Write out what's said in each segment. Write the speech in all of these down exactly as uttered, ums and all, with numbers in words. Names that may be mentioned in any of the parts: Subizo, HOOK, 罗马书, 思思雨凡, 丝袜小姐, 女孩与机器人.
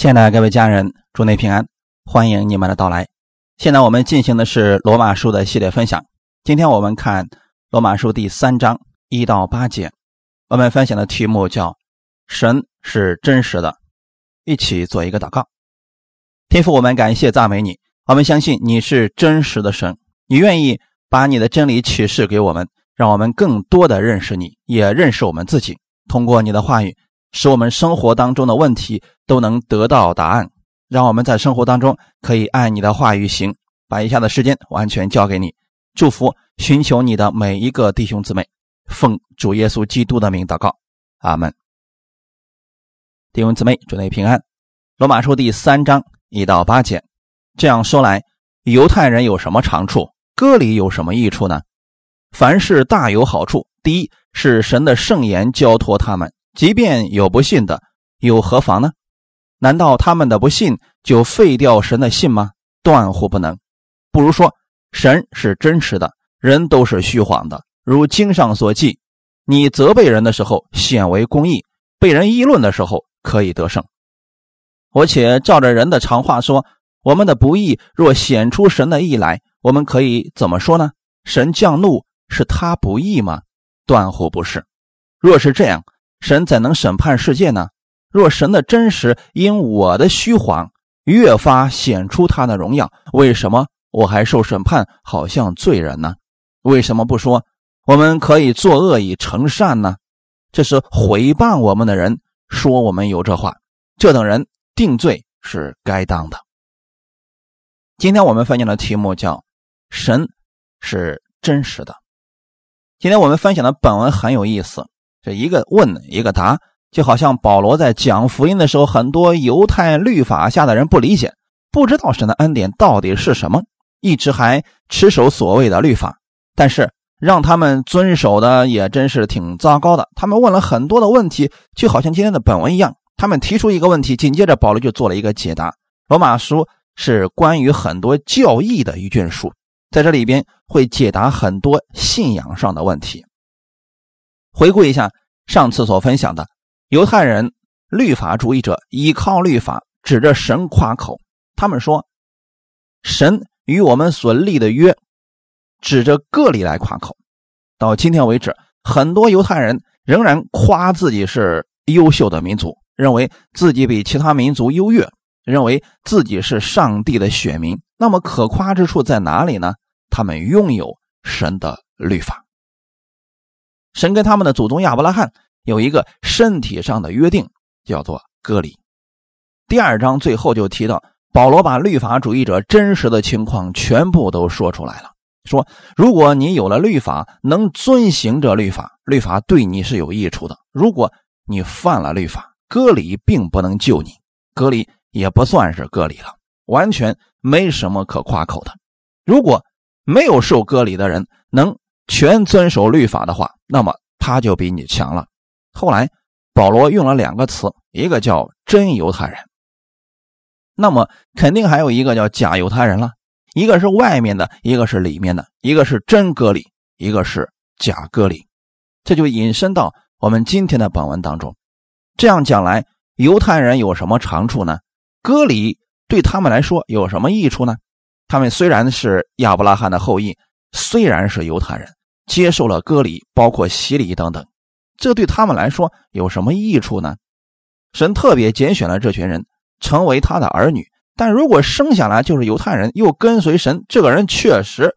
亲爱的各位家人，主内平安，欢迎你们的到来。现在我们进行的是罗马书的系列分享，今天我们看罗马书第三章一到八节，我们分享的题目叫神是真实的。一起做一个祷告。天父，我们感谢赞美你，我们相信你是真实的神，你愿意把你的真理启示给我们，让我们更多的认识你，也认识我们自己，通过你的话语使我们生活当中的问题都能得到答案，让我们在生活当中可以按你的话语行。把以下的时间完全交给你，祝福寻求你的每一个弟兄姊妹，奉主耶稣基督的名祷告，阿们。弟兄姊妹，主内平安。罗马书第三章一到八节，这样说来，犹太人有什么长处？割礼有什么益处呢？凡事大有好处。第一，是神的圣言交托他们，即便有不信的，又何妨呢？难道他们的不信就废掉神的信吗？断乎不能。不如说，神是真实的，人都是虚谎的。如经上所记，你责备人的时候显为公义，被人议论的时候可以得胜。我且照着人的常话说，我们的不义若显出神的义来，我们可以怎么说呢？神降怒是他不义吗？断乎不是。若是这样，神怎能审判世界呢？若神的真实因我的虚谎越发显出他的荣耀，为什么我还受审判，好像罪人呢？为什么不说，我们可以作恶以成善呢？这是毁谤我们的人说我们有这话，这等人定罪是该当的。今天我们分享的题目叫神是真实的。今天我们分享的本文很有意思，这一个问一个答，就好像保罗在讲福音的时候，很多犹太律法下的人不理解，不知道神的恩典到底是什么，一直还持守所谓的律法，但是让他们遵守的也真是挺糟糕的。他们问了很多的问题，就好像今天的本文一样，他们提出一个问题，紧接着保罗就做了一个解答。罗马书是关于很多教义的一卷书，在这里边会解答很多信仰上的问题。回顾一下上次所分享的，犹太人律法主义者依靠律法，指着神夸口。他们说神与我们所立的约，指着割礼来夸口。到今天为止，很多犹太人仍然夸自己是优秀的民族，认为自己比其他民族优越，认为自己是上帝的选民。那么可夸之处在哪里呢？他们拥有神的律法。神跟他们的祖宗亚伯拉罕有一个身体上的约定，叫做割礼。第二章最后就提到，保罗把律法主义者真实的情况全部都说出来了，说如果你有了律法，能遵行这律法，律法对你是有益处的。如果你犯了律法，割礼并不能救你，割礼也不算是割礼了，完全没什么可夸口的。如果没有受割礼的人能全遵守律法的话，那么他就比你强了。后来保罗用了两个词，一个叫真犹太人，那么肯定还有一个叫假犹太人了，一个是外面的，一个是里面的，一个是真割礼，一个是假割礼。这就引申到我们今天的本文当中。这样讲来，犹太人有什么长处呢？割礼对他们来说有什么益处呢？他们虽然是亚伯拉罕的后裔，虽然是犹太人，接受了割礼，包括洗礼等等，这对他们来说有什么益处呢？神特别拣选了这群人成为他的儿女，但如果生下来就是犹太人，又跟随神，这个人确实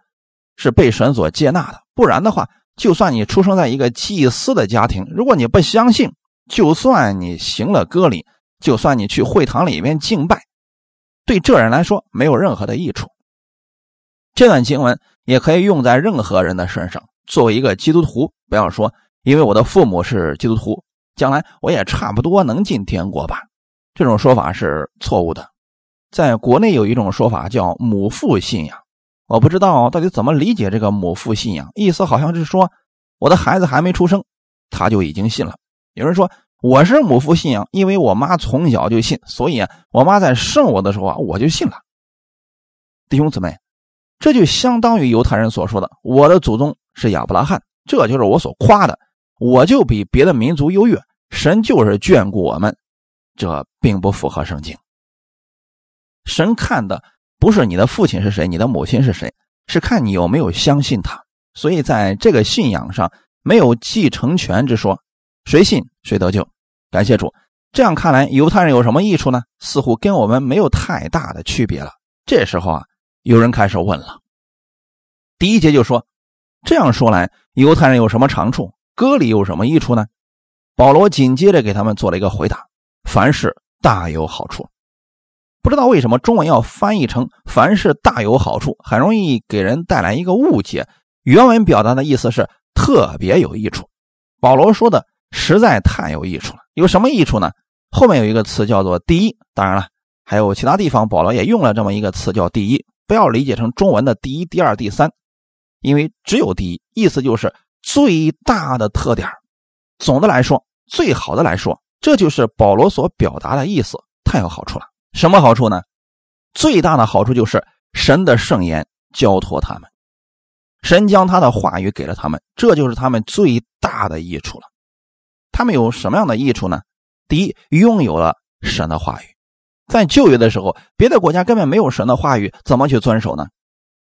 是被神所接纳的。不然的话，就算你出生在一个祭司的家庭，如果你不相信，就算你行了割礼，就算你去会堂里面敬拜，对这人来说没有任何的益处。这段经文也可以用在任何人的身上。作为一个基督徒，不要说因为我的父母是基督徒，将来我也差不多能进天国吧，这种说法是错误的。在国内有一种说法叫母父信仰，我不知道到底怎么理解这个母父信仰，意思好像是说我的孩子还没出生他就已经信了。有人说我是母父信仰，因为我妈从小就信，所以我妈在生我的时候啊，我就信了。弟兄姊妹，这就相当于犹太人所说的我的祖宗是亚伯拉罕，这就是我所夸的，我就比别的民族优越，神就是眷顾我们，这并不符合圣经。神看的不是你的父亲是谁，你的母亲是谁，是看你有没有相信他。所以在这个信仰上没有继承权之说，谁信谁得救。感谢主。这样看来，犹太人有什么益处呢？似乎跟我们没有太大的区别了。这时候啊，有人开始问了。第一节就说，这样说来，犹太人有什么长处？割礼有什么益处呢？保罗紧接着给他们做了一个回答，凡事大有好处。不知道为什么中文要翻译成凡事大有好处，很容易给人带来一个误解。原文表达的意思是特别有益处。保罗说的实在太有益处了。有什么益处呢？后面有一个词叫做第一，当然了还有其他地方保罗也用了这么一个词叫第一，不要理解成中文的第一、第二、第三，因为只有第一，意思就是最大的特点，总的来说，最好的来说，这就是保罗所表达的意思，太有好处了。什么好处呢？最大的好处就是神的圣言交托他们，神将他的话语给了他们，这就是他们最大的益处了。他们有什么样的益处呢？第一，拥有了神的话语。在旧约的时候，别的国家根本没有神的话语，怎么去遵守呢？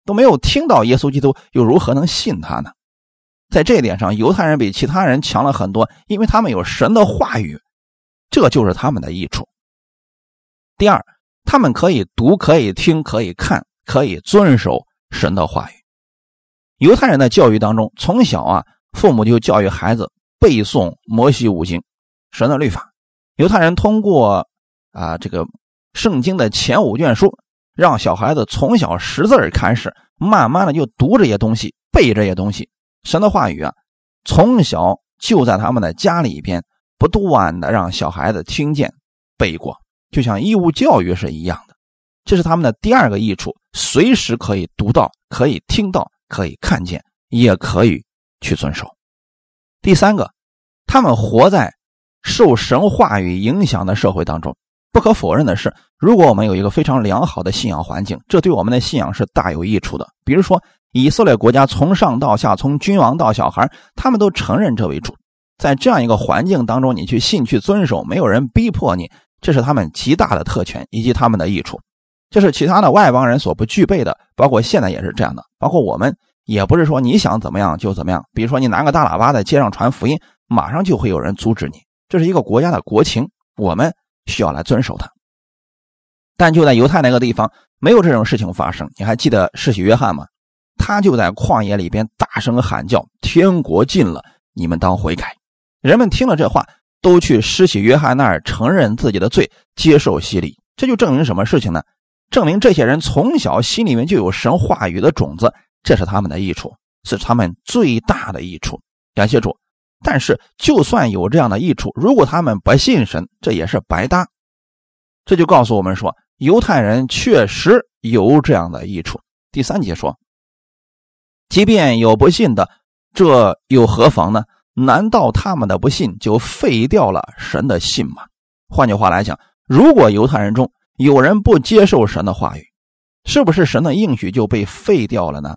都没有听到耶稣基督，又如何能信他呢？在这一点上，犹太人比其他人强了很多，因为他们有神的话语，这就是他们的益处。第二，他们可以读，可以听，可以看，可以遵守神的话语。犹太人的教育当中，从小啊，父母就教育孩子背诵摩西五经，神的律法。犹太人通过啊这个圣经的前五卷书，让小孩子从小识字开始，慢慢的就读这些东西，背这些东西。神的话语啊，从小就在他们的家里边不断的让小孩子听见背过，就像义务教育是一样的。这是他们的第二个益处，随时可以读到，可以听到，可以看见，也可以去遵守。第三个，他们活在受神话语影响的社会当中。不可否认的是，如果我们有一个非常良好的信仰环境，这对我们的信仰是大有益处的。比如说以色列国家，从上到下，从君王到小孩，他们都承认这为主。在这样一个环境当中，你去信去遵守，没有人逼迫你，这是他们极大的特权以及他们的益处。这是其他的外邦人所不具备的，包括现在也是这样的，包括我们也不是说你想怎么样就怎么样。比如说你拿个大喇叭在街上传福音，马上就会有人阻止你，这是一个国家的国情，我们需要来遵守它。但就在犹太那个地方，没有这种事情发生。你还记得施洗约翰吗？他就在旷野里边大声喊叫，天国近了，你们当悔改。人们听了这话，都去施洗约翰那儿承认自己的罪，接受洗礼。这就证明什么事情呢？证明这些人从小心里面就有神话语的种子，这是他们的益处，是他们最大的益处。感谢主。但是就算有这样的益处，如果他们不信神，这也是白搭。这就告诉我们说，犹太人确实有这样的益处。第三节说，即便有不信的，这又何妨呢？难道他们的不信就废掉了神的信吗？换句话来讲，如果犹太人中有人不接受神的话语，是不是神的应许就被废掉了呢？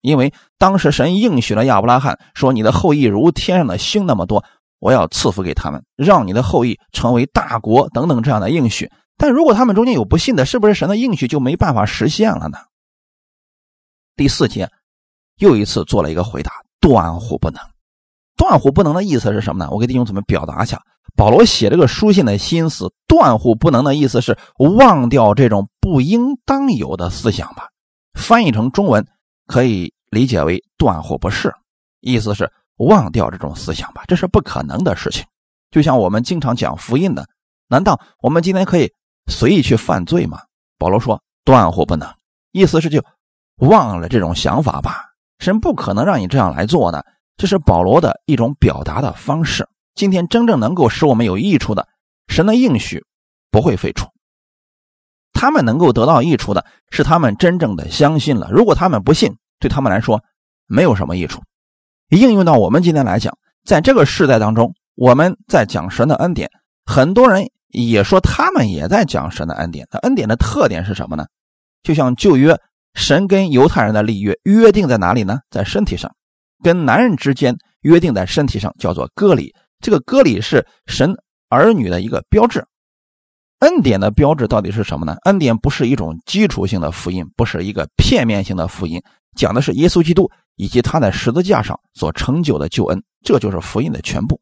因为当时神应许了亚伯拉罕说，你的后裔如天上的星那么多，我要赐福给他们，让你的后裔成为大国等等这样的应许。但如果他们中间有不信的，是不是神的应许就没办法实现了呢？第四节又一次做了一个回答，断乎不能。断乎不能的意思是什么呢？我给弟兄姊妹表达一下保罗写这个书信的心思。断乎不能的意思是忘掉这种不应当有的思想吧，翻译成中文可以理解为断乎不是，意思是忘掉这种思想吧，这是不可能的事情。就像我们经常讲福音的，难道我们今天可以随意去犯罪吗？保罗说断乎不能，意思是就忘了这种想法吧，神不可能让你这样来做的。这是保罗的一种表达的方式。今天真正能够使我们有益处的，神的应许不会废除。他们能够得到益处的是他们真正的相信了，如果他们不信，对他们来说没有什么益处。应用到我们今天来讲，在这个世代当中，我们在讲神的恩典，很多人也说他们也在讲神的恩典。那恩典的特点是什么呢？就像旧约神跟犹太人的立约，约定在哪里呢？在身体上，跟男人之间约定在身体上，叫做割礼。这个割礼是神儿女的一个标志。恩典的标志到底是什么呢？恩典不是一种基础性的福音，不是一个片面性的福音，讲的是耶稣基督以及他在十字架上所成就的救恩，这就是福音的全部。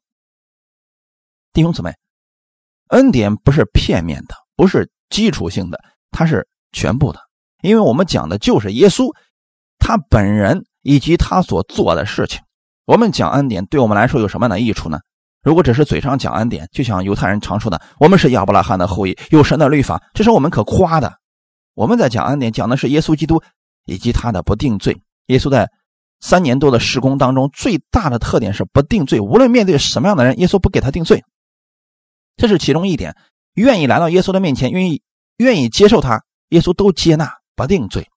弟兄姊妹，恩典不是片面的，不是基础性的，它是全部的，因为我们讲的就是耶稣他本人以及他所做的事情。我们讲恩典对我们来说有什么样的益处呢？如果只是嘴上讲恩典，就像犹太人常说的，我们是亚伯拉罕的后裔，有神的律法，这是我们可夸的。我们在讲恩典，讲的是耶稣基督以及他的不定罪。耶稣在三年多的事工当中，最大的特点是不定罪，无论面对什么样的人，耶稣不给他定罪，这是其中一点。愿意来到耶稣的面前，愿意愿意接受他，耶稣都接纳，不定罪。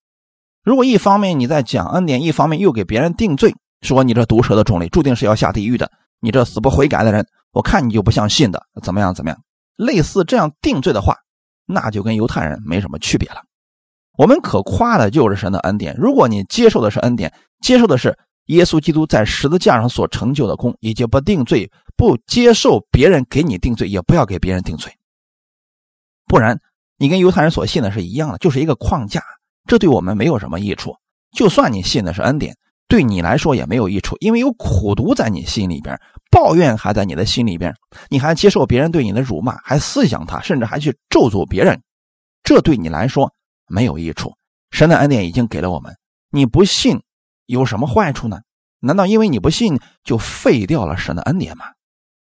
如果一方面你在讲恩典，一方面又给别人定罪，说你这毒蛇的种类注定是要下地狱的，你这死不悔改的人，我看你就不像信的，怎么样怎么样，类似这样定罪的话，那就跟犹太人没什么区别了。我们可夸的就是神的恩典，如果你接受的是恩典，接受的是耶稣基督在十字架上所成就的功，以及不定罪，不接受别人给你定罪，也不要给别人定罪，不然你跟犹太人所信的是一样的，就是一个框架，这对我们没有什么益处。就算你信的是恩典，对你来说也没有益处，因为有苦毒在你心里边，抱怨还在你的心里边，你还接受别人对你的辱骂，还思想他，甚至还去咒诅别人，这对你来说没有益处。神的恩典已经给了我们，你不信有什么坏处呢？难道因为你不信就废掉了神的恩典吗？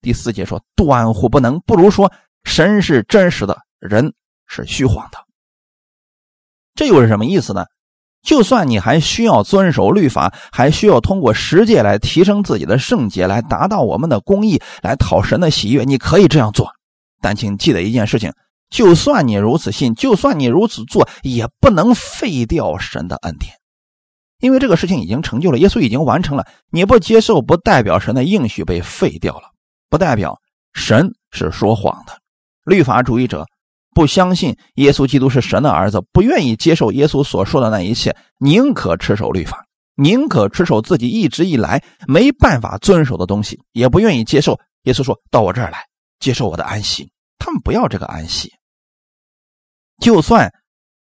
第四节说，断乎不能，不如说神是真实的，人是虚谎的。这又是什么意思呢？就算你还需要遵守律法，还需要通过十诫来提升自己的圣洁，来达到我们的公义，来讨神的喜悦，你可以这样做，但请记得一件事情，就算你如此信，就算你如此做，也不能废掉神的恩典，因为这个事情已经成就了，耶稣已经完成了，你不接受不代表神的应许被废掉了，不代表神是说谎的。律法主义者不相信耶稣基督是神的儿子，不愿意接受耶稣所说的那一切，宁可持守律法，宁可持守自己一直以来没办法遵守的东西，也不愿意接受耶稣说到我这儿来接受我的安息，他们不要这个安息。就算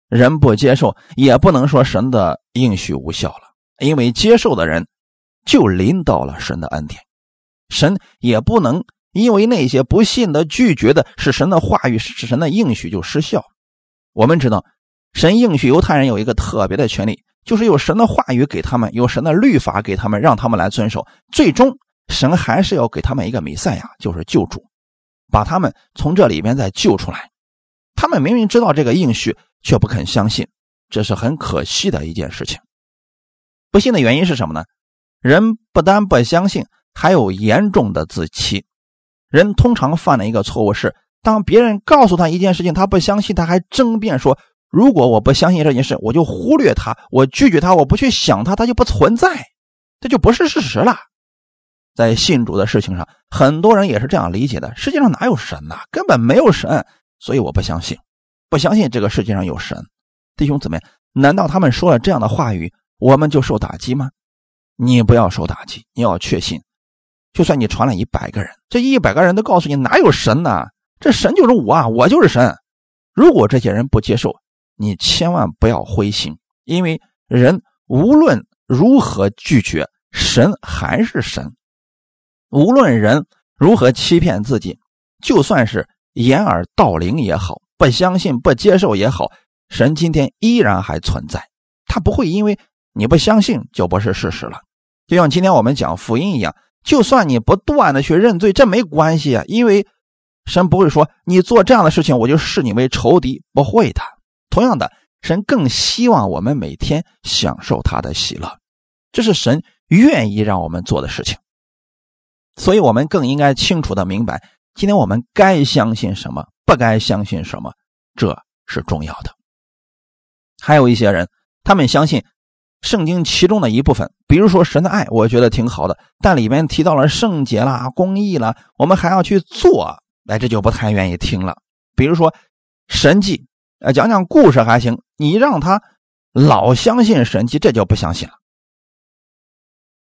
人不接受，也不能说神的应许无效了，因为接受的人就临到了神的恩典。神也不能因为那些不信的、拒绝的，是神的话语，是神的应许就失效。我们知道，神应许犹太人有一个特别的权利，就是有神的话语给他们，有神的律法给他们，让他们来遵守。最终，神还是要给他们一个弥赛亚，就是救主，把他们从这里边再救出来。他们明明知道这个应许，却不肯相信，这是很可惜的一件事情。不信的原因是什么呢？人不单不相信，还有严重的自欺。人通常犯的一个错误是，当别人告诉他一件事情，他不相信，他还争辩说，如果我不相信这件事，我就忽略他，我拒绝他，我不去想他，他就不存在，这就不是事实了。在信主的事情上，很多人也是这样理解的，世界上哪有神呢？根本没有神，所以我不相信，不相信这个世界上有神。弟兄姊妹，难道他们说了这样的话语，我们就受打击吗？你不要受打击，你要确信。就算你传了一百个人，这一百个人都告诉你哪有神呢？这神就是我啊，我就是神。如果这些人不接受，你千万不要灰心，因为人无论如何拒绝，神还是神。无论人如何欺骗自己，就算是掩耳盗铃也好，不相信不接受也好，神今天依然还存在，他不会因为你不相信就不是事实了。就像今天我们讲福音一样，就算你不断的去认罪，这没关系啊，因为神不会说你做这样的事情我就视你为仇敌，不会的。同样的，神更希望我们每天享受他的喜乐，这是神愿意让我们做的事情。所以我们更应该清楚的明白，今天我们该相信什么，不该相信什么，这是重要的。还有一些人，他们相信圣经其中的一部分，比如说神的爱，我觉得挺好的，但里面提到了圣洁啦、公义啦，我们还要去做，哎，这就不太愿意听了。比如说神迹，呃，讲讲故事还行，你让他老相信神迹，这就不相信了。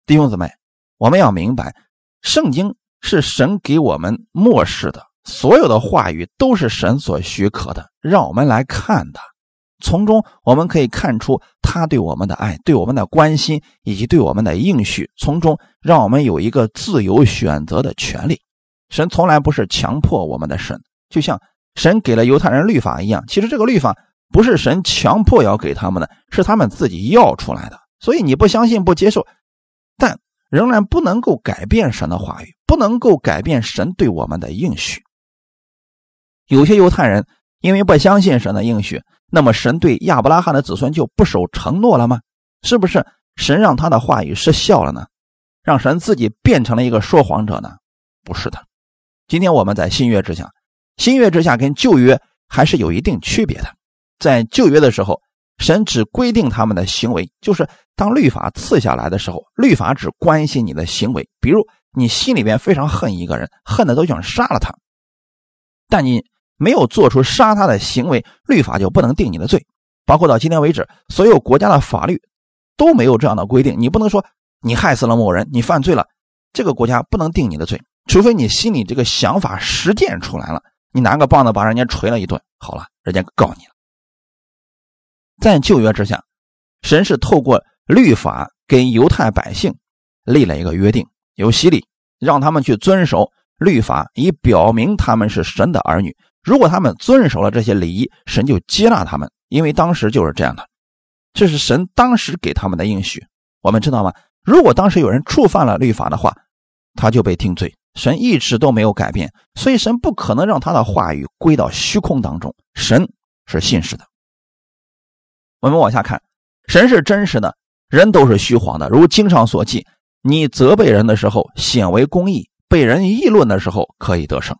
弟兄姊妹，我们要明白，圣经是神给我们默示的，所有的话语都是神所许可的，让我们来看的，从中我们可以看出他对我们的爱，对我们的关心，以及对我们的应许，从中让我们有一个自由选择的权利。神从来不是强迫我们的神，就像神给了犹太人律法一样，其实这个律法不是神强迫要给他们的，是他们自己要出来的。所以你不相信不接受，但仍然不能够改变神的话语，不能够改变神对我们的应许。有些犹太人因为不相信神的应许，那么神对亚伯拉罕的子孙就不守承诺了吗？是不是神让他的话语失效了呢？让神自己变成了一个说谎者呢？不是的。今天我们在新约之下，新约之下跟旧约还是有一定区别的。在旧约的时候，神只规定他们的行为，就是当律法赐下来的时候，律法只关心你的行为。比如你心里边非常恨一个人，恨得都想杀了他，但你没有做出杀他的行为，律法就不能定你的罪。包括到今天为止，所有国家的法律都没有这样的规定，你不能说你害死了某人，你犯罪了，这个国家不能定你的罪，除非你心里这个想法实践出来了。你拿个棒子把人家捶了一顿，好了，人家告你了。在旧约之下，神是透过律法跟犹太百姓立了一个约定，有洗礼，让他们去遵守律法，以表明他们是神的儿女。如果他们遵守了这些礼仪，神就接纳他们，因为当时就是这样的，这是神当时给他们的应许。我们知道吗？如果当时有人触犯了律法的话，他就被定罪。神一直都没有改变，所以神不可能让他的话语归到虚空当中。神是信实的。我们往下看，神是真实的，人都是虚谎的。如经上所记，你责备人的时候显为公义，被人议论的时候可以得胜。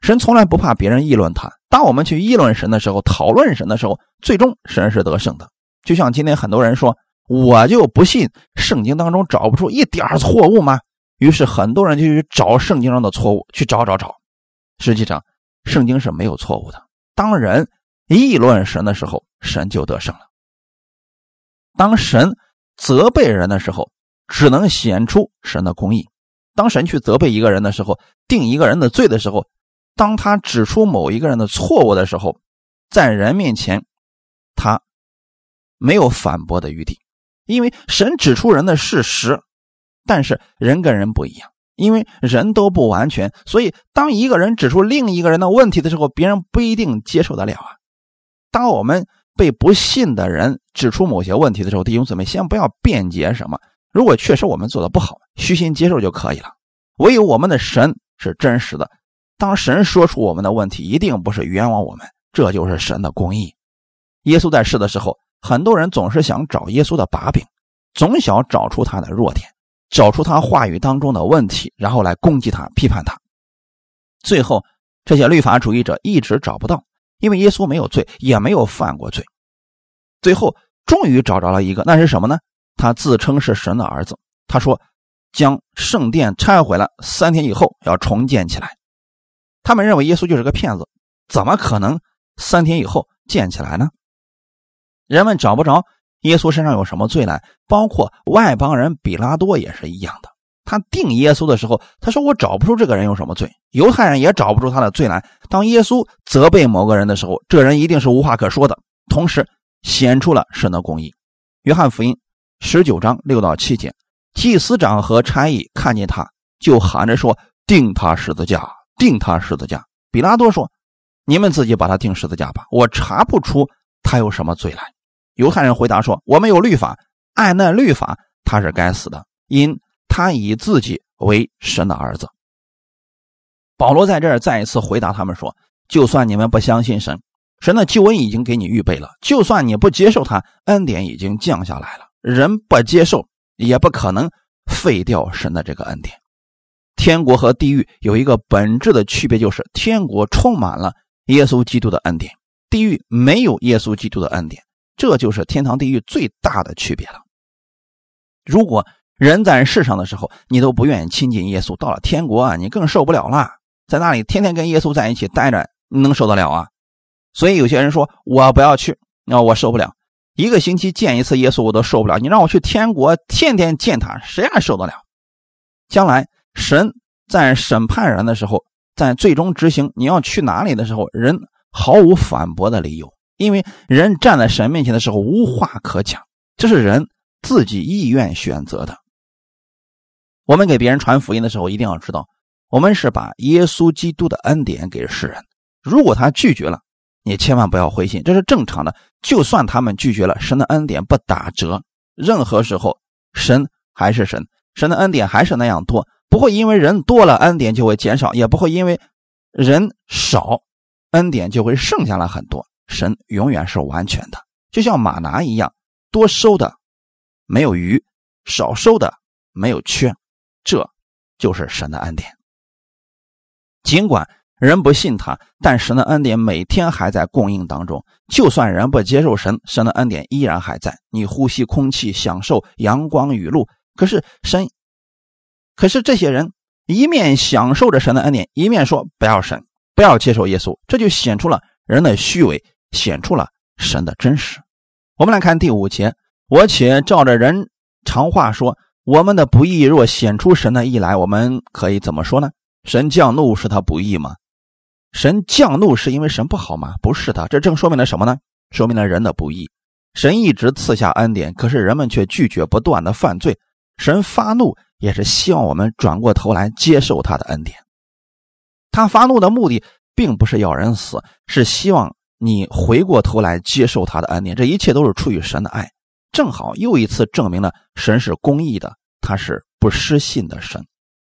神从来不怕别人议论他，当我们去议论神的时候，讨论神的时候，最终神是得胜的。就像今天很多人说，我就不信圣经当中找不出一点错误吗？于是很多人就去找圣经上的错误，去找找找。实际上圣经是没有错误的。当人议论神的时候，神就得胜了。当神责备人的时候，只能显出神的公义。当神去责备一个人的时候，定一个人的罪的时候，当他指出某一个人的错误的时候，在人面前他没有反驳的余地，因为神指出人的事实。但是人跟人不一样，因为人都不完全，所以当一个人指出另一个人的问题的时候，别人不一定接受得了啊。当我们被不信的人指出某些问题的时候，弟兄姊妹，先不要辩解什么，如果确实我们做的不好，虚心接受就可以了。唯有我们的神是真实的，当神说出我们的问题，一定不是冤枉我们，这就是神的公义。耶稣在世的时候，很多人总是想找耶稣的把柄，总想找出他的弱点，找出他话语当中的问题，然后来攻击他，批判他。最后这些律法主义者一直找不到，因为耶稣没有罪，也没有犯过罪。最后终于找着了一个，那是什么呢？他自称是神的儿子，他说将圣殿拆毁了，三天以后要重建起来。他们认为耶稣就是个骗子，怎么可能三天以后建起来呢？人们找不着耶稣身上有什么罪来，包括外邦人比拉多也是一样的。他定耶稣的时候，他说我找不出这个人有什么罪，犹太人也找不出他的罪来。当耶稣责备某个人的时候，这人一定是无话可说的，同时显出了神的公义。约翰福音十九章六到七节，祭司长和差役看见他，就喊着说，定他十字架，定他十字架。比拉多说，你们自己把他定十字架吧，我查不出他有什么罪来。犹太人回答说，我们有律法，按那律法他是该死的，因他以自己为神的儿子。保罗在这儿再一次回答他们说，就算你们不相信神，神的救恩已经给你预备了，就算你不接受他，恩典已经降下来了，人不接受也不可能废掉神的这个恩典。天国和地狱有一个本质的区别，就是天国充满了耶稣基督的恩典，地狱没有耶稣基督的恩典，这就是天堂地狱最大的区别了。如果人在世上的时候你都不愿意亲近耶稣，到了天国啊，你更受不了了，在那里天天跟耶稣在一起待着，你能受得了啊？所以有些人说，我不要去，我受不了，一个星期见一次耶稣我都受不了，你让我去天国天天见他，谁还受得了？将来神在审判人的时候，在最终执行你要去哪里的时候，人毫无反驳的理由，因为人站在神面前的时候无话可讲，这是人自己意愿选择的。我们给别人传福音的时候，一定要知道我们是把耶稣基督的恩典给世人，如果他拒绝了，你千万不要灰心，这是正常的。就算他们拒绝了，神的恩典不打折，任何时候神还是神，神的恩典还是那样多，不会因为人多了恩典就会减少，也不会因为人少恩典就会剩下了很多，神永远是完全的。就像马拿一样，多收的没有余，少收的没有缺，这就是神的恩典。尽管人不信他，但神的恩典每天还在供应当中，就算人不接受神，神的恩典依然还在，你呼吸空气，享受阳光雨露。可是神可是这些人一面享受着神的恩典，一面说不要神，不要接受耶稣，这就显出了人的虚伪，显出了神的真实。我们来看第五节，我且照着人常话说，我们的不义若显出神的义来，我们可以怎么说呢？神降怒是他不义吗？神降怒是因为神不好吗？不是的，这正说明了什么呢？说明了人的不义。神一直赐下恩典，可是人们却拒绝，不断的犯罪。神发怒也是希望我们转过头来接受他的恩典。他发怒的目的并不是要人死，是希望你回过头来接受他的恩典。这一切都是出于神的爱，正好又一次证明了神是公义的，他是不失信的神。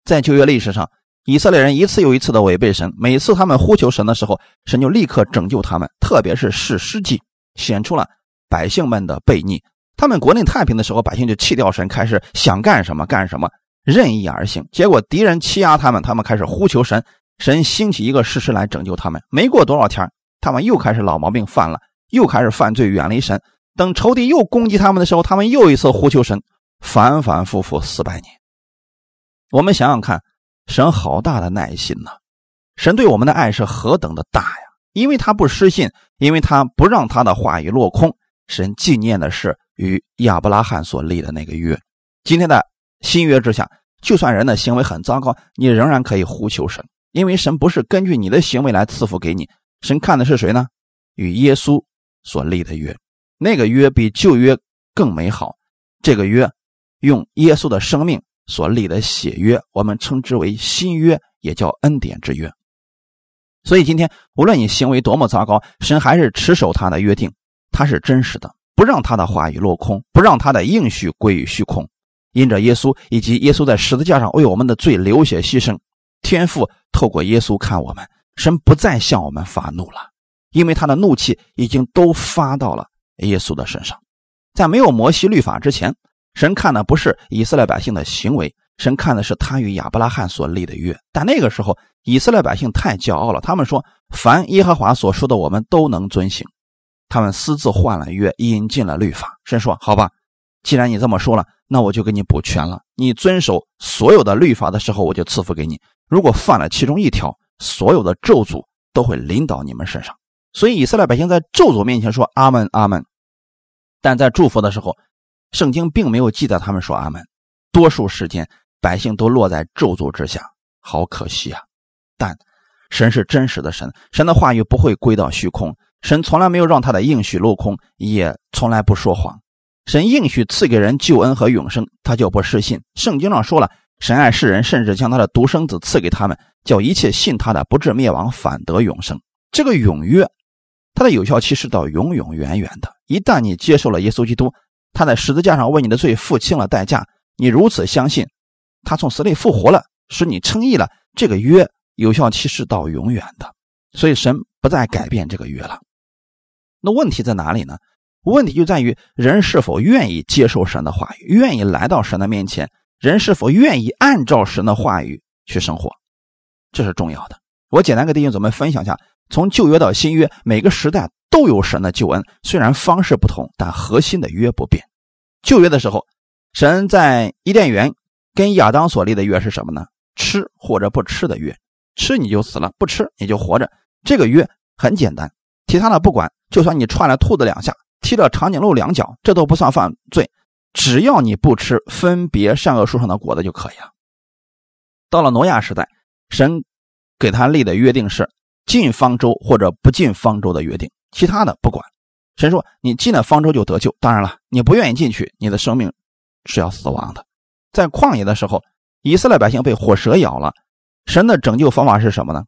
在旧约历史上，以色列人一次又一次的违背神，每次他们呼求神的时候，神就立刻拯救他们，特别是士师记显出了百姓们的悖逆。他们国内太平的时候，百姓就弃掉神，开始想干什么干什么，任意而行，结果敌人欺压他们，他们开始呼求神，神兴起一个士师来拯救他们。没过多少天，他们又开始老毛病犯了，又开始犯罪远离神，等仇敌又攻击他们的时候，他们又一次呼求神，反反复复四百年。我们想想看，神好大的耐心呢、啊！神对我们的爱是何等的大呀！因为他不失信，因为他不让他的话语落空，神纪念的是与亚伯拉罕所立的那个约。今天的新约之下，就算人的行为很糟糕，你仍然可以呼求神，因为神不是根据你的行为来赐福给你，神看的是谁呢？与耶稣所立的约，那个约比旧约更美好，这个约用耶稣的生命所立的血约，我们称之为新约，也叫恩典之约。所以今天无论你行为多么糟糕，神还是持守他的约定，他是真实的，不让他的话语落空，不让他的应许归于虚空。因着耶稣以及耶稣在十字架上为我们的罪流血牺牲，天父透过耶稣看我们，神不再向我们发怒了，因为他的怒气已经都发到了耶稣的身上。在没有摩西律法之前，神看的不是以色列百姓的行为，神看的是他与亚伯拉罕所立的约。但那个时候以色列百姓太骄傲了，他们说凡耶和华所说的我们都能遵行，他们私自换了约，引进了律法。神说好吧，既然你这么说了，那我就给你补全了，你遵守所有的律法的时候，我就赐福给你，如果犯了其中一条，所有的咒诅都会临到你们身上。所以以色列百姓在咒诅面前说阿们阿们，但在祝福的时候，圣经并没有记载他们说阿们，多数时间百姓都落在咒诅之下，好可惜啊！但神是真实的神，神的话语不会归到虚空，神从来没有让他的应许落空，也从来不说谎。神应许赐给人救恩和永生，他就不失信。圣经上说了，神爱世人，甚至将他的独生子赐给他们，叫一切信他的不至灭亡，反得永生。这个永约它的有效期是到永永远远的，一旦你接受了耶稣基督，他在十字架上为你的罪付清了代价，你如此相信他从死里复活了，使你称义了，这个约有效期是到永远的，所以神不再改变这个约了。那问题在哪里呢？问题就在于人是否愿意接受神的话语，愿意来到神的面前，人是否愿意按照神的话语去生活，这是重要的。我简单跟弟兄姊妹分享一下，从旧约到新约，每个时代都有神的救恩，虽然方式不同，但核心的约不变。旧约的时候，神在伊甸园跟亚当所立的约是什么呢？吃或者不吃的约，吃你就死了，不吃你就活着，这个约很简单，其他的不管，就算你踹了兔子两下，踢了长颈鹿两脚，这都不算犯罪，只要你不吃分别善恶树上的果子就可以了。到了挪亚时代，神给他立的约定是进方舟或者不进方舟的约定，其他的不管。神说你进了方舟就得救，当然了你不愿意进去，你的生命是要死亡的。在旷野的时候，以色列百姓被火蛇咬了，神的拯救方法是什么呢？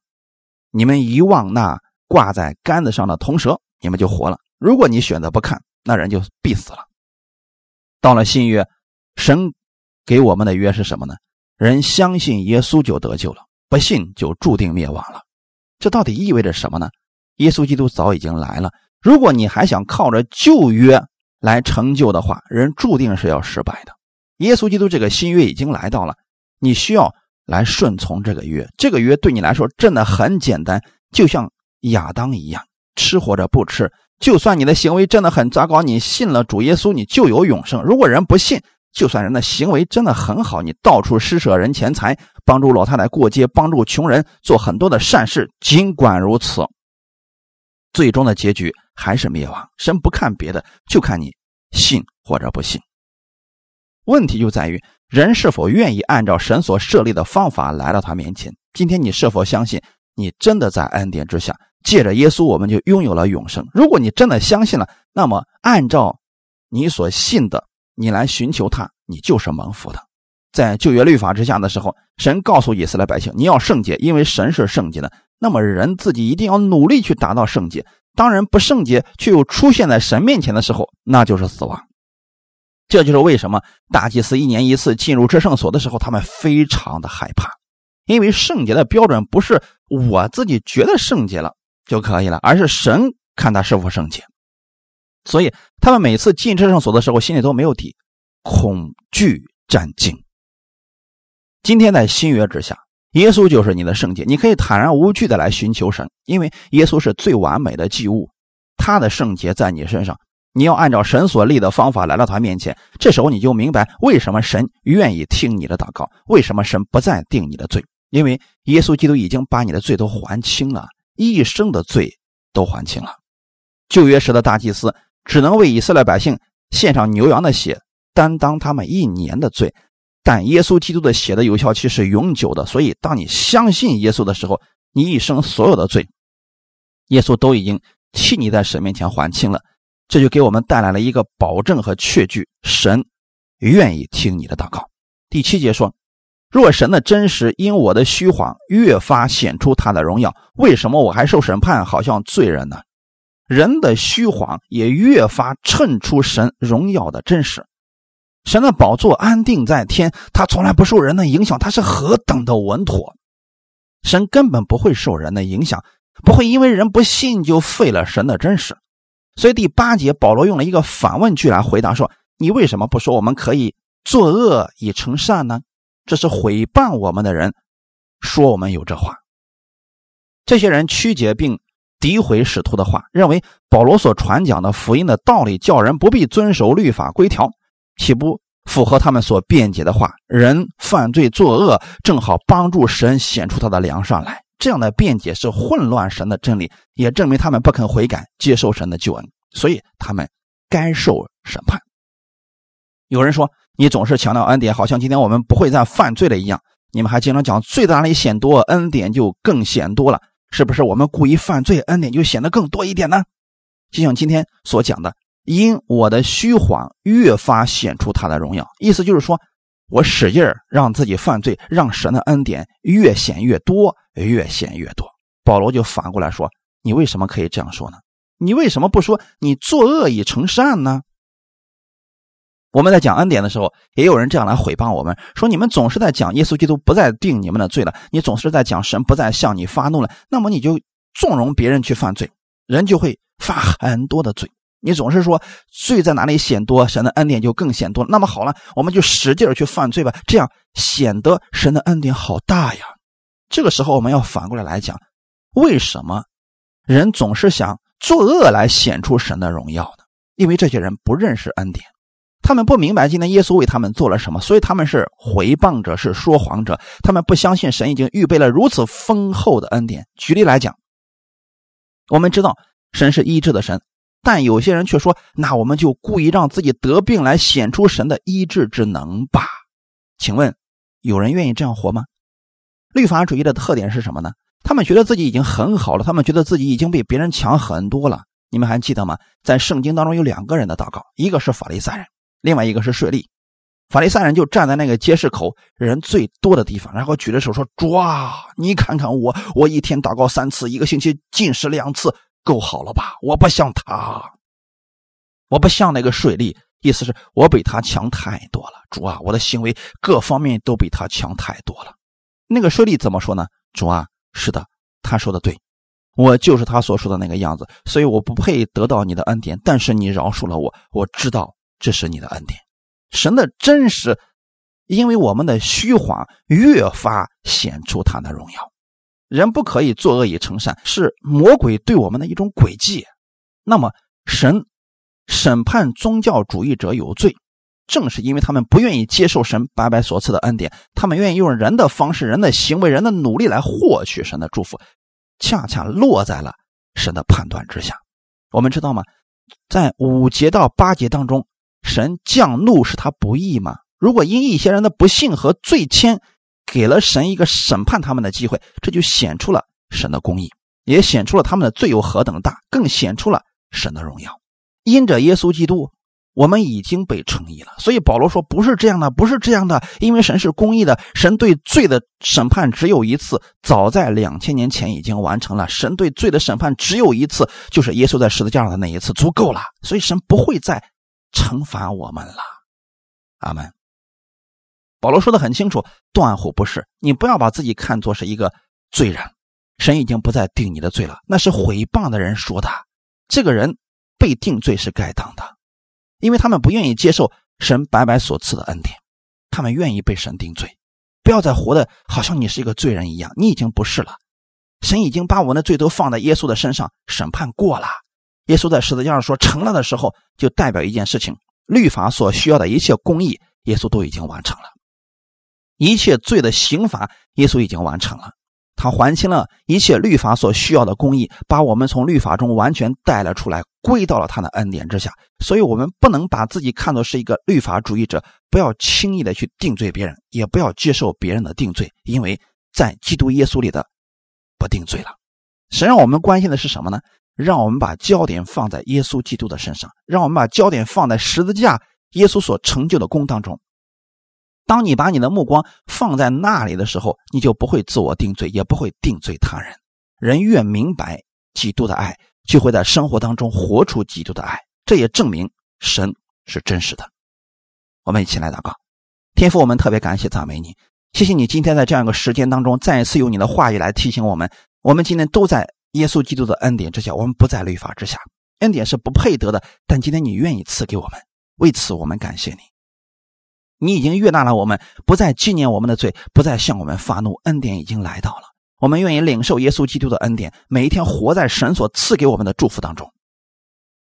你们遗忘那挂在杆子上的铜蛇，你们就活了。如果你选择不看，那人就必死了。到了新约，神给我们的约是什么呢？人相信耶稣就得救了，不信就注定灭亡了。这到底意味着什么呢？耶稣基督早已经来了，如果你还想靠着旧约来成就的话，人注定是要失败的。耶稣基督这个新约已经来到了，你需要来顺从这个约。这个约对你来说真的很简单，就像亚当一样，吃或者不吃。就算你的行为真的很糟糕，你信了主耶稣你就有永生。如果人不信，就算人的行为真的很好，你到处施舍人钱财，帮助老太太过街，帮助穷人，做很多的善事，尽管如此，最终的结局还是灭亡。神不看别的，就看你信或者不信。问题就在于人是否愿意按照神所设立的方法来到他面前。今天你是否相信你真的在恩典之下，借着耶稣我们就拥有了永生？如果你真的相信了，那么按照你所信的你来寻求他，你就是蒙福的。在旧约律法之下的时候，神告诉以色列百姓你要圣洁，因为神是圣洁的。那么人自己一定要努力去达到圣洁，当人不圣洁却又出现在神面前的时候，那就是死亡。这就是为什么大祭司一年一次进入至圣所的时候，他们非常的害怕。因为圣洁的标准不是我自己觉得圣洁了就可以了，而是神看他是否圣洁。所以他们每次进至圣所的时候，心里都没有底，恐惧战惊。今天在新约之下，耶稣就是你的圣洁，你可以坦然无惧的来寻求神，因为耶稣是最完美的祭物，他的圣洁在你身上。你要按照神所立的方法来到他面前，这时候你就明白为什么神愿意听你的祷告，为什么神不再定你的罪，因为耶稣基督已经把你的罪都还清了，一生的罪都还清了。旧约时的大祭司只能为以色列百姓献上牛羊的血，担当他们一年的罪，但耶稣基督的血的有效期是永久的。所以当你相信耶稣的时候，你一生所有的罪耶稣都已经替你在神面前还清了。这就给我们带来了一个保证和确据，神愿意听你的祷告。第七节说，若神的真实因我的虚谎越发显出他的荣耀，为什么我还受审判，好像罪人呢？人的虚谎也越发衬出神荣耀的真实。神的宝座安定在天，他从来不受人的影响，他是何等的稳妥。神根本不会受人的影响，不会因为人不信就废了神的真实。所以第八节保罗用了一个反问句来回答说，你为什么不说我们可以作恶以成善呢？这是毁谤我们的人说我们有这话。这些人曲解并诋毁使徒的话，认为保罗所传讲的福音的道理叫人不必遵守律法规条，岂不符合他们所辩解的话，人犯罪作恶正好帮助神显出他的良善来。这样的辩解是混乱神的真理，也证明他们不肯悔改接受神的救恩，所以他们该受审判。有人说你总是强调恩典，好像今天我们不会再犯罪了一样，你们还经常讲罪大里显多，恩典就更显多了，是不是我们故意犯罪，恩典就显得更多一点呢？就像今天所讲的，因我的虚谎越发显出他的荣耀，意思就是说我使劲让自己犯罪，让神的恩典越显越多，越显越多。保罗就反过来说，你为什么可以这样说呢？你为什么不说你作恶以成善呢？我们在讲恩典的时候，也有人这样来毁谤我们，说你们总是在讲耶稣基督不再定你们的罪了，你总是在讲神不再向你发怒了，那么你就纵容别人去犯罪，人就会犯很多的罪。你总是说罪在哪里显多，神的恩典就更显多，那么好了，我们就使劲去犯罪吧，这样显得神的恩典好大呀。这个时候我们要反过来来讲，为什么人总是想作恶来显出神的荣耀呢？因为这些人不认识恩典，他们不明白今天耶稣为他们做了什么，所以他们是回谤者，是说谎者，他们不相信神已经预备了如此丰厚的恩典。举例来讲，我们知道神是医治的神，但有些人却说，那我们就故意让自己得病来显出神的医治之能吧。请问有人愿意这样活吗？律法主义的特点是什么呢？他们觉得自己已经很好了，他们觉得自己已经比别人强很多了。你们还记得吗？在圣经当中有两个人的祷告，一个是法利赛人，另外一个是税吏。法利赛人就站在那个街市口人最多的地方，然后举着手说：主啊，你看看我，我一天祷告三次，一个星期禁食两次，够好了吧？我不像他，我不像那个税吏，意思是我比他强太多了。主啊，我的行为各方面都比他强太多了。那个税吏怎么说呢？主啊，是的，他说的对，我就是他所说的那个样子，所以我不配得到你的恩典，但是你饶恕了我，我知道这是你的恩典。神的真实因为我们的虚谎越发显出他的荣耀。人不可以作恶以成善，是魔鬼对我们的一种诡计。那么神审判宗教主义者有罪，正是因为他们不愿意接受神白白所赐的恩典，他们愿意用人的方式、人的行为、人的努力来获取神的祝福，恰恰落在了神的判断之下。我们知道吗？在五节到八节当中，神降怒是他不义吗？如果因一些人的不幸和罪愆给了神一个审判他们的机会，这就显出了神的公义，也显出了他们的罪有何等大，更显出了神的荣耀。因着耶稣基督我们已经被称义了，所以保罗说不是这样的，不是这样的，因为神是公义的，神对罪的审判只有一次，早在两千年前已经完成了。神对罪的审判只有一次，就是耶稣在十字架上的那一次，足够了，所以神不会再惩罚我们了。阿们。保罗说得很清楚，断乎不是，你不要把自己看作是一个罪人，神已经不再定你的罪了，那是毁谤的人说的，这个人被定罪是该当的。因为他们不愿意接受神白白所赐的恩典，他们愿意被神定罪。不要再活得好像你是一个罪人一样，你已经不是了，神已经把我们的罪都放在耶稣的身上审判过了。耶稣在十字架上说成了的时候，就代表一件事情，律法所需要的一切公义耶稣都已经完成了，一切罪的刑罚耶稣已经完成了，他还清了一切律法所需要的公义，把我们从律法中完全带了出来，归到了他的恩典之下。所以我们不能把自己看作是一个律法主义者，不要轻易的去定罪别人，也不要接受别人的定罪，因为在基督耶稣里的不定罪了。神让我们关心的是什么呢？让我们把焦点放在耶稣基督的身上，让我们把焦点放在十字架耶稣所成就的功当中。当你把你的目光放在那里的时候，你就不会自我定罪，也不会定罪他人。人越明白基督的爱，就会在生活当中活出基督的爱，这也证明神是真实的。我们一起来祷告。天父，我们特别感谢赞美你，谢谢你今天在这样一个时间当中，再一次用你的话语来提醒我们，我们今天都在耶稣基督的恩典之下，我们不在律法之下，恩典是不配得的，但今天你愿意赐给我们，为此我们感谢你。你已经悦纳了我们，不再纪念我们的罪，不再向我们发怒，恩典已经来到了。我们愿意领受耶稣基督的恩典，每一天活在神所赐给我们的祝福当中。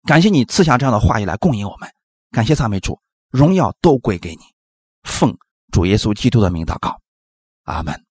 感谢你赐下这样的话语来供应我们，感谢赞美主，荣耀都归给你。奉主耶稣基督的名祷告，阿们。